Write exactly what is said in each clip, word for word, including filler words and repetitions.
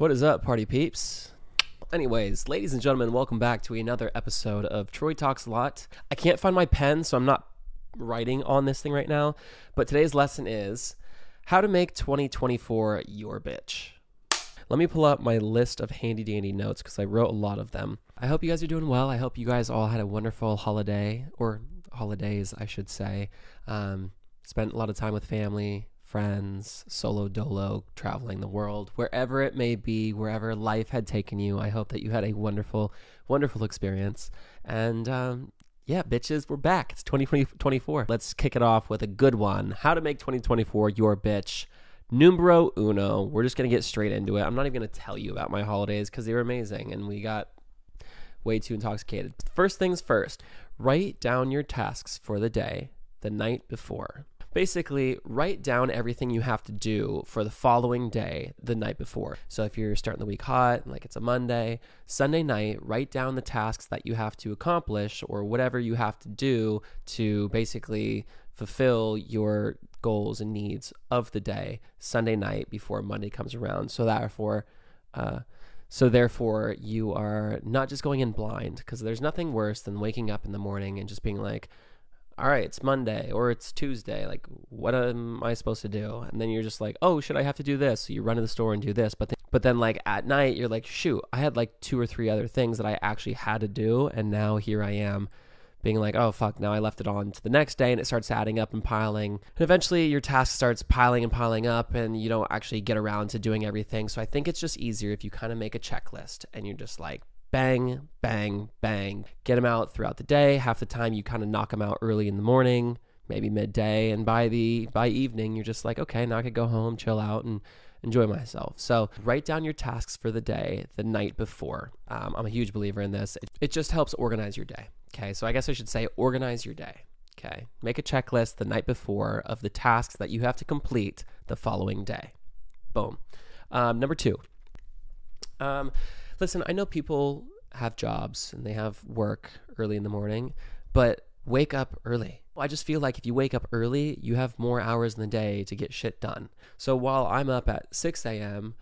What is up, party peeps? Anyways, ladies and gentlemen, welcome back to another episode of Troy Talks A Lot. I can't find my pen, so I'm not writing on this thing right now, but today's lesson is how to make twenty twenty-four your bitch. Let me pull up my list of handy dandy notes because I wrote a lot of them. I hope you guys are doing well. I hope you guys all had a wonderful holiday, or holidays, I should say. Um, spent a lot of time with family, friends, solo dolo, traveling the world, wherever it may be, wherever life had taken you. I hope that you had a wonderful, wonderful experience. And um, yeah, bitches, we're back. It's twenty twenty-four. Let's kick it off with a good one. How to make twenty twenty-four your bitch. Numero uno. We're just going to get straight into it. I'm not even going to tell you about my holidays because they were amazing and we got way too intoxicated. First things first, write down your tasks for the day the night before. Basically, write down everything you have to do for the following day the night before. So if you're starting the week hot, like it's a Monday, Sunday night, write down the tasks that you have to accomplish or whatever you have to do to basically fulfill your goals and needs of the day Sunday night before Monday comes around. So therefore, uh, so therefore you are not just going in blind, because there's nothing worse than waking up in the morning and just being like, all right, it's Monday or it's Tuesday. Like, what am I supposed to do? And then you're just like, oh, should I have to do this? So you run to the store and do this. But then, but then like at night, you're like, shoot, I had like two or three other things that I actually had to do. And now here I am being like, oh, fuck, now I left it on to the next day. And it starts adding up and piling. And eventually your task starts piling and piling up and you don't actually get around to doing everything. So I think it's just easier if you kind of make a checklist and you're just like, bang, bang, bang. Get them out throughout the day. Half the time you kind of knock them out early in the morning, maybe midday. And by the by evening, you're just like, okay, now I could go home, chill out and enjoy myself. So write down your tasks for the day the night before. Um, I'm a huge believer in this. It, it just helps organize your day. Okay. So I guess I should say organize your day. Okay. Make a checklist the night before of the tasks that you have to complete the following day. Boom. Um, number two. Um, Listen, I know people have jobs and they have work early in the morning, but wake up early. I just feel like if you wake up early, you have more hours in the day to get shit done. So while I'm up at six a.m.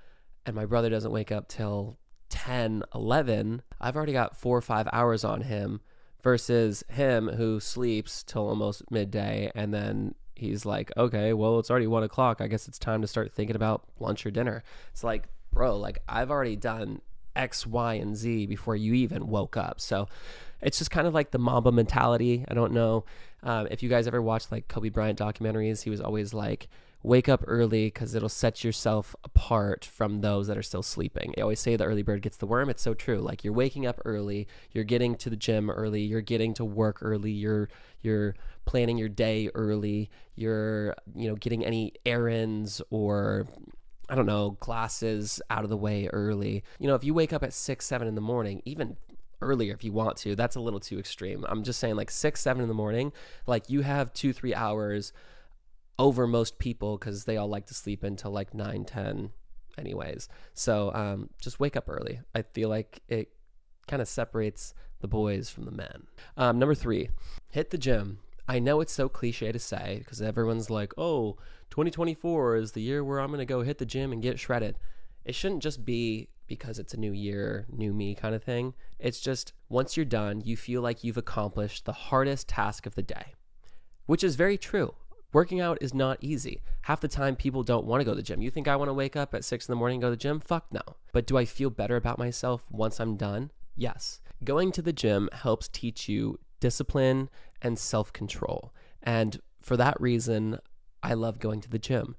and my brother doesn't wake up till ten, eleven, I've already got four or five hours on him versus him who sleeps till almost midday. And then he's like, okay, well, it's already one o'clock. I guess it's time to start thinking about lunch or dinner. It's like, bro, like I've already done X, Y, and Z before you even woke up. So it's just kind of like the Mamba mentality. I don't know um, if you guys ever watched like Kobe Bryant documentaries. He was always like, wake up early because it'll set yourself apart from those that are still sleeping. They always say the early bird gets the worm. It's so true. Like you're waking up early, you're getting to the gym early, you're getting to work early, you're you're planning your day early, you're you know getting any errands or I don't know, classes out of the way early. You know, if you wake up at six, seven in the morning, even earlier if you want to, that's a little too extreme. I'm just saying like six, seven in the morning, like you have two, three hours over most people because they all like to sleep until like nine, ten anyways. So um, just wake up early. I feel like it kind of separates the boys from the men. Um, number three, hit the gym. I know it's so cliche to say because everyone's like, oh, twenty twenty-four is the year where I'm going to go hit the gym and get shredded. It shouldn't just be because it's a new year, new me kind of thing. It's just once you're done, you feel like you've accomplished the hardest task of the day, which is very true. Working out is not easy. Half the time people don't want to go to the gym. You think I want to wake up at six in the morning and go to the gym? Fuck no. But do I feel better about myself once I'm done? Yes. Going to the gym helps teach you discipline and self-control. And for that reason, I love going to the gym.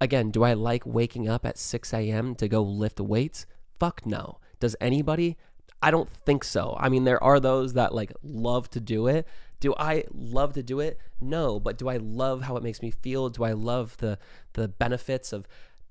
Again, do I like waking up at six a.m. to go lift weights? Fuck no. Does anybody? I don't think so. I mean, there are those that like love to do it. Do I love to do it? No, but do I love how it makes me feel? Do I love the the benefits of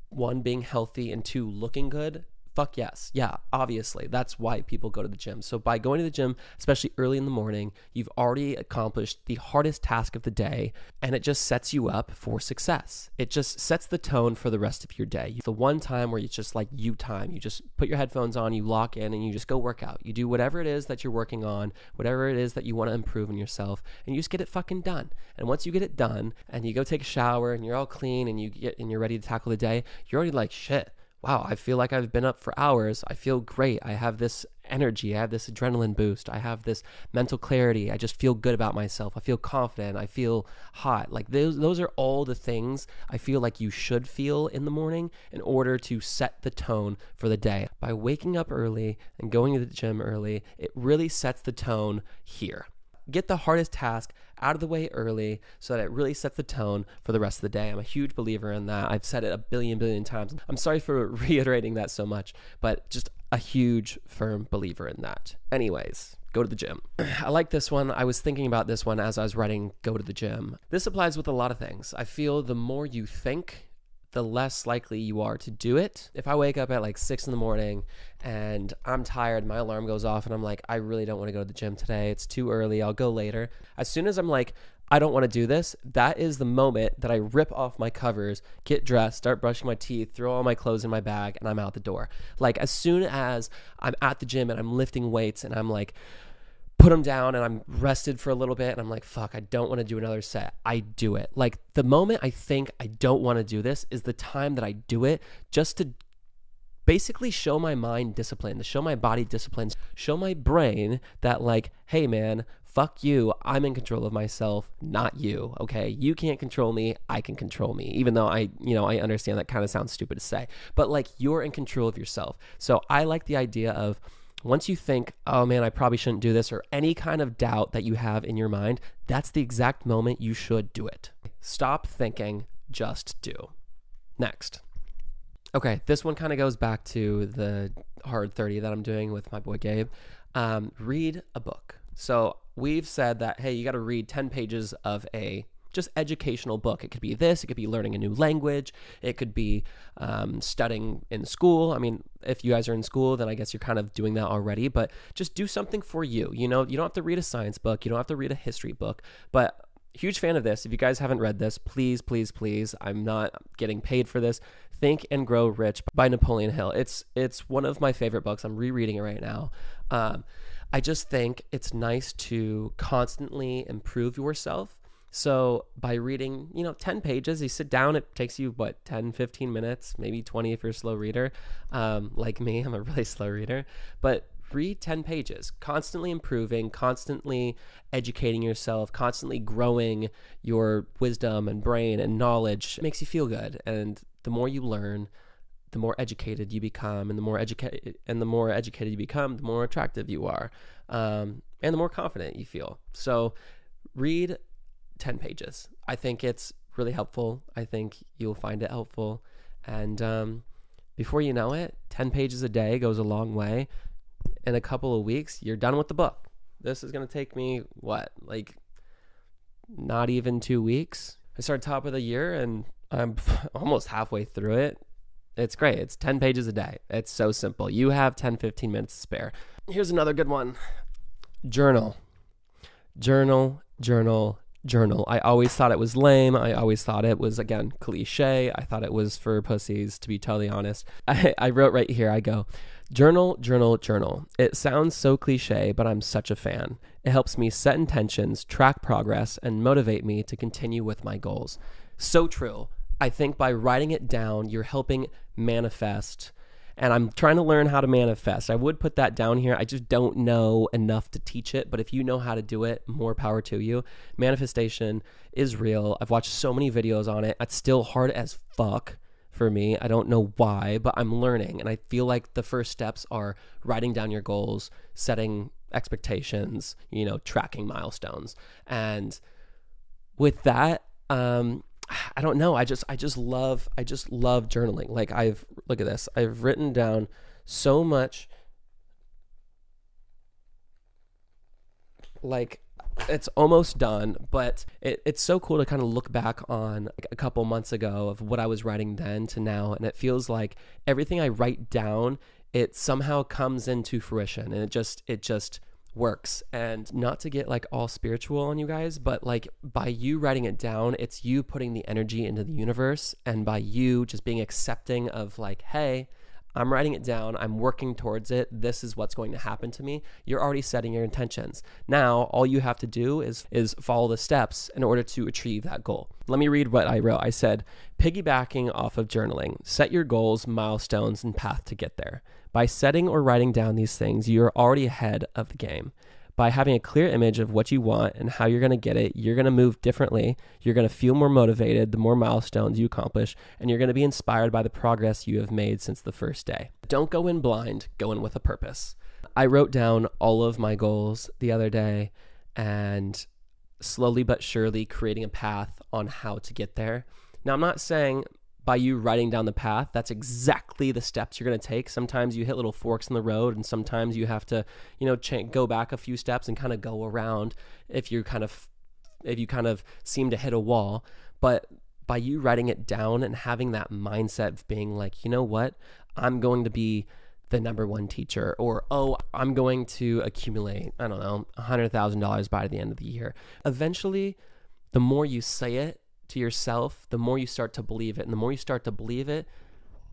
one, being healthy and two, looking good? Fuck yes. Yeah, obviously. That's why people go to the gym. So by going to the gym, especially early in the morning, you've already accomplished the hardest task of the day, and it just sets you up for success. It just sets the tone for the rest of your day. It's the one time where it's just like you time. You just put your headphones on, you lock in, and you just go work out. You do whatever it is that you're working on, whatever it is that you want to improve in yourself, and you just get it fucking done. And once you get it done, and you go take a shower, and you're all clean, and you get and you're ready to tackle the day, you're already like, shit. wow, I feel like I've been up for hours. I feel great. I have this energy. I have this adrenaline boost. I have this mental clarity. I just feel good about myself. I feel confident. I feel hot. Like those, those are all the things I feel like you should feel in the morning in order to set the tone for the day. By waking up early and going to the gym early, it really sets the tone here. Get the hardest task out of the way early so that it really sets the tone for the rest of the day. I'm a huge believer in that. I've said it a billion, billion times. I'm sorry for reiterating that so much, but just a huge, firm believer in that. Anyways, go to the gym. I like this one. I was thinking about this one as I was writing go to the gym. This applies with a lot of things. I feel the more you think, the less likely you are to do it. If I wake up at like six in the morning and I'm tired, my alarm goes off and I'm like, I really don't want to go to the gym today. It's too early. I'll go later. As soon as I'm like, I don't want to do this, that is the moment that I rip off my covers, get dressed, start brushing my teeth, throw all my clothes in my bag, and I'm out the door. Like as soon as I'm at the gym and I'm lifting weights and I'm like, put them down and I'm rested for a little bit and I'm like, fuck, I don't want to do another set. I do it. Like the moment I think I don't want to do this is the time that I do it, just to basically show my mind discipline, to show my body discipline, show my brain that like, hey man, fuck you. I'm in control of myself, not you. Okay. You can't control me. I can control me. Even though I, you know, I understand that kind of sounds stupid to say, but like you're in control of yourself. So I like the idea of, once you think, oh man, I probably shouldn't do this, or any kind of doubt that you have in your mind, that's the exact moment you should do it. Stop thinking, just do. Next. Okay, this one kind of goes back to the hard thirty that I'm doing with my boy Gabe. Um, read a book. So we've said that, hey, you got to read ten pages of a just educational book. It could be this, it could be learning a new language, it could be um, studying in school. I mean, if you guys are in school, then I guess you're kind of doing that already, but just do something for you. You know, you don't have to read a science book, you don't have to read a history book, but huge fan of this. If you guys haven't read this, please, please, please, I'm not getting paid for this. Think and Grow Rich by Napoleon Hill. It's, it's one of my favorite books. I'm rereading it right now. Um, I just think it's nice to constantly improve yourself. So by reading, you know, ten pages, you sit down, it takes you, what, ten, fifteen minutes, maybe twenty if you're a slow reader. Um, like me, I'm a really slow reader. But read ten pages, constantly improving, constantly educating yourself, constantly growing your wisdom and brain and knowledge. It makes you feel good. And the more you learn, the more educated you become, and the more educated and the more educated you become, the more attractive you are, um, and the more confident you feel. So read ten pages. I think it's really helpful. I think you'll find it helpful. And um, before you know it, ten pages a day goes a long way. In a couple of weeks, you're done with the book. This is going to take me, what, like not even two weeks? I started top of the year and I'm almost halfway through it. It's great. It's ten pages a day. It's so simple. You have ten, fifteen minutes to spare. Here's another good one. Journal. Journal, journal, journal. I always thought it was lame. I always thought it was, again, cliche. I thought it was for pussies, to be totally honest. I, I wrote right here, I go, journal, journal, journal. It sounds so cliche, but I'm such a fan. It helps me set intentions, track progress, and motivate me to continue with my goals. So true. I think by writing it down, you're helping manifest. And I'm trying to learn how to manifest. I would put that down here. I just don't know enough to teach it. But if you know how to do it, more power to you. Manifestation is real. I've watched so many videos on it. It's still hard as fuck for me. I don't know why, but I'm learning. And I feel like the first steps are writing down your goals, setting expectations, you know, tracking milestones. And with that, um, I don't know. I just, I just love, I just love journaling. Like I've, look at this. I've written down so much. Like it's almost done, but it, it's so cool to kind of look back on like a couple months ago of what I was writing then to now. And it feels like everything I write down, it somehow comes into fruition and it just, it just works. And not to get like all spiritual on you guys, but like by you writing it down, it's you putting the energy into the universe, and by you just being accepting of like, hey, I'm writing it down, I'm working towards it, this is what's going to happen to me. You're already setting your intentions. Now, all you have to do is, is follow the steps in order to achieve that goal. Let me read what I wrote. I said, piggybacking off of journaling, set your goals, milestones, and path to get there. By setting or writing down these things, you're already ahead of the game. By having a clear image of what you want and how you're going to get it, you're going to move differently, you're going to feel more motivated the more milestones you accomplish, and you're going to be inspired by the progress you have made since the first day. Don't go in blind, go in with a purpose. I wrote down all of my goals the other day and slowly but surely creating a path on how to get there. Now, I'm not saying by you writing down the path, that's exactly the steps you're going to take. Sometimes you hit little forks in the road, and sometimes you have to, you know, ch- go back a few steps and kind of go around if you kind of, if you kind of seem to hit a wall. But by you writing it down and having that mindset of being like, you know what, I'm going to be the number one teacher, or, oh, I'm going to accumulate, I don't know, one hundred thousand dollars by the end of the year. Eventually, the more you say it to yourself, the more you start to believe it. And the more you start to believe it,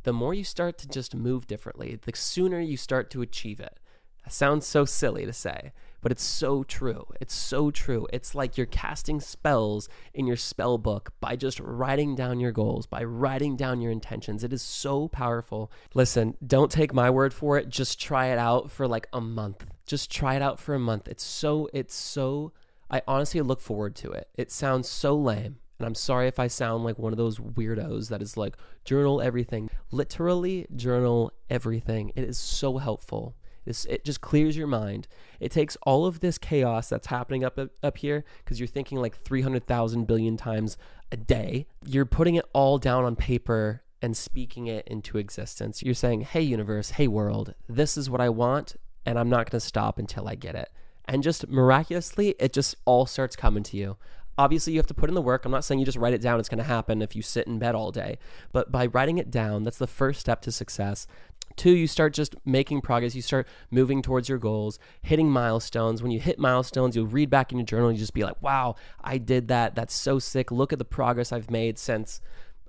the more you start to just move differently. The sooner you start to achieve it. That sounds so silly to say, but it's so true. It's so true. It's like you're casting spells in your spell book by just writing down your goals, by writing down your intentions. It is so powerful. Listen, don't take my word for it. Just try it out for like a month. Just try it out for a month. It's so, it's so, I honestly look forward to it. It sounds so lame. And I'm sorry if I sound like one of those weirdos that is like, journal everything. Literally journal everything. It is so helpful. It's, it just clears your mind. It takes all of this chaos that's happening up up here, because you're thinking like three hundred thousand billion times a day. You're putting it all down on paper and speaking it into existence. You're saying, hey universe, hey world, this is what I want, and I'm not going to stop until I get it. And just miraculously, it just all starts coming to you. Obviously, you have to put in the work. I'm not saying you just write it down. It's going to happen if you sit in bed all day. But by writing it down, that's the first step to success. Two, you start just making progress. You start moving towards your goals, hitting milestones. When you hit milestones, you'll read back in your journal and you just be like, wow, I did that. That's so sick. Look at the progress I've made since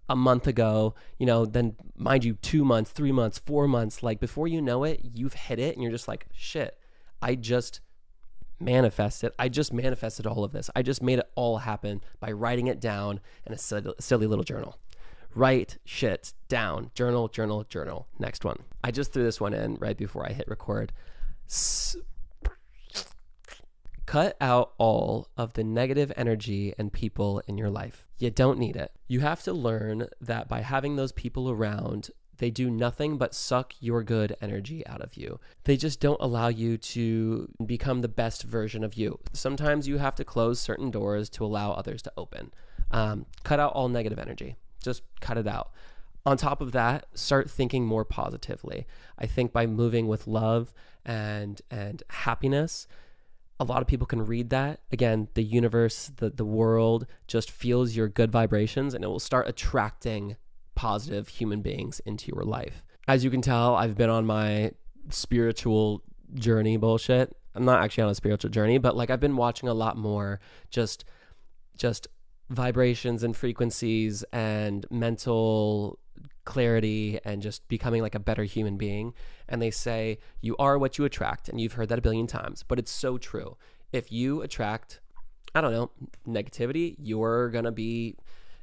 a month ago. You know, then mind you, two months, three months, four months. Like before you know it, you've hit it and you're just like, shit, I just manifest it. I just manifested all of this. I just made it all happen by writing it down in a silly little journal. Write shit down. Journal, journal, journal. Next one. I just threw this one in right before I hit record. S- Cut out all of the negative energy and people in your life. You don't need it. You have to learn that by having those people around, they do nothing but suck your good energy out of you. They just don't allow you to become the best version of you. Sometimes you have to close certain doors to allow others to open. Um, cut out all negative energy. Just cut it out. On top of that, start thinking more positively. I think by moving with love and and happiness, a lot of people can read that. Again, the universe, the, the world just feels your good vibrations, and it will start attracting positive human beings into your life. As you can tell, I've been on my spiritual journey bullshit. I'm not actually on a spiritual journey, but like I've been watching a lot more just just vibrations and frequencies and mental clarity and just becoming like a better human being. And they say you are what you attract, and you've heard that a billion times, but it's so true. If you attract, I don't know, negativity, you're gonna be,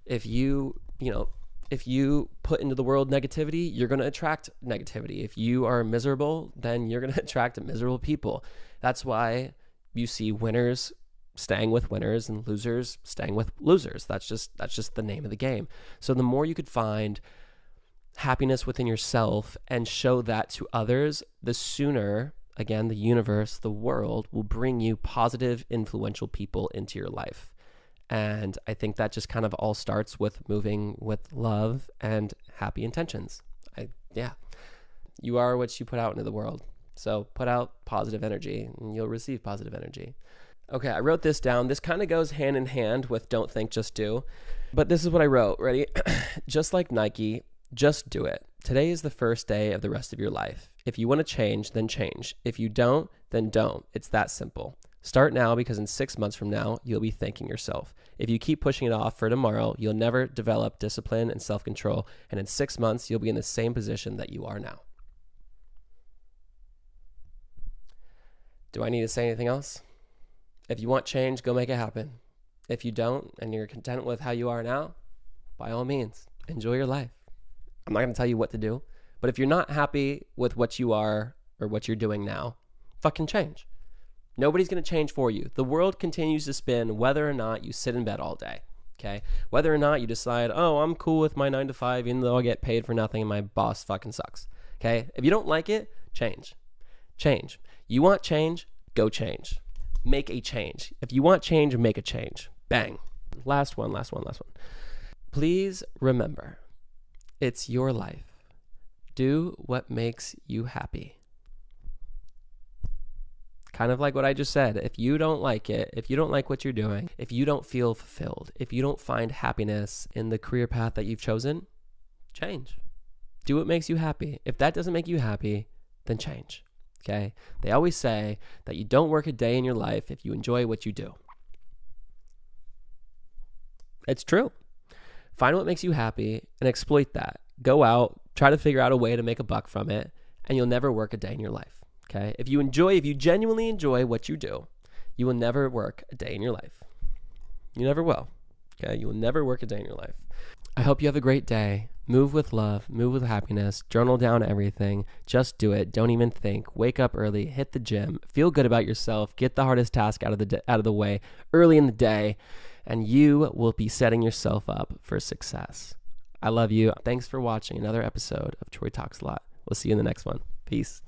if you, you know, if you put into the world negativity, you're going to attract negativity. If you are miserable, then you're going to attract miserable people. That's why you see winners staying with winners and losers staying with losers. That's just that's just the name of the game. So the more you could find happiness within yourself and show that to others, the sooner, again, the universe, the world will bring you positive, influential people into your life. And I think that just kind of all starts with moving with love and happy intentions. I, yeah, you are what you put out into the world. So put out positive energy and you'll receive positive energy. Okay, I wrote this down. This kind of goes hand in hand with don't think, just do. But this is what I wrote. Ready? Just like Nike, just do it. Today is the first day of the rest of your life. If you want to change, then change. If you don't, then don't. It's that simple. Start now, because in six months from now, you'll be thanking yourself. If you keep pushing it off for tomorrow, you'll never develop discipline and self-control. And in six months, you'll be in the same position that you are now. Do I need to say anything else? If you want change, go make it happen. If you don't and you're content with how you are now, by all means, enjoy your life. I'm not going to tell you what to do, but if you're not happy with what you are or what you're doing now, fucking change. Nobody's going to change for you. The world continues to spin whether or not you sit in bed all day, okay? Whether or not you decide, oh, I'm cool with my nine to five even though I get paid for nothing and my boss fucking sucks, okay? If you don't like it, change. Change. You want change? Go change. Make a change. If you want change, make a change. Bang. Last one, last one, last one. Please remember, it's your life. Do what makes you happy. Kind of like what I just said. If you don't like it, if you don't like what you're doing, if you don't feel fulfilled, if you don't find happiness in the career path that you've chosen, change. Do what makes you happy. If that doesn't make you happy, then change. Okay? They always say that you don't work a day in your life if you enjoy what you do. It's true. Find what makes you happy and exploit that. Go out, try to figure out a way to make a buck from it, and you'll never work a day in your life. Okay? If you enjoy, if you genuinely enjoy what you do, you will never work a day in your life. You never will. Okay? You will never work a day in your life. I hope you have a great day. Move with love, move with happiness, journal down everything, just do it, don't even think, wake up early, hit the gym, feel good about yourself, get the hardest task out of the de- out of the way early in the day, and you will be setting yourself up for success. I love you. Thanks for watching another episode of Troy Talks A Lot. We'll see you in the next one. Peace.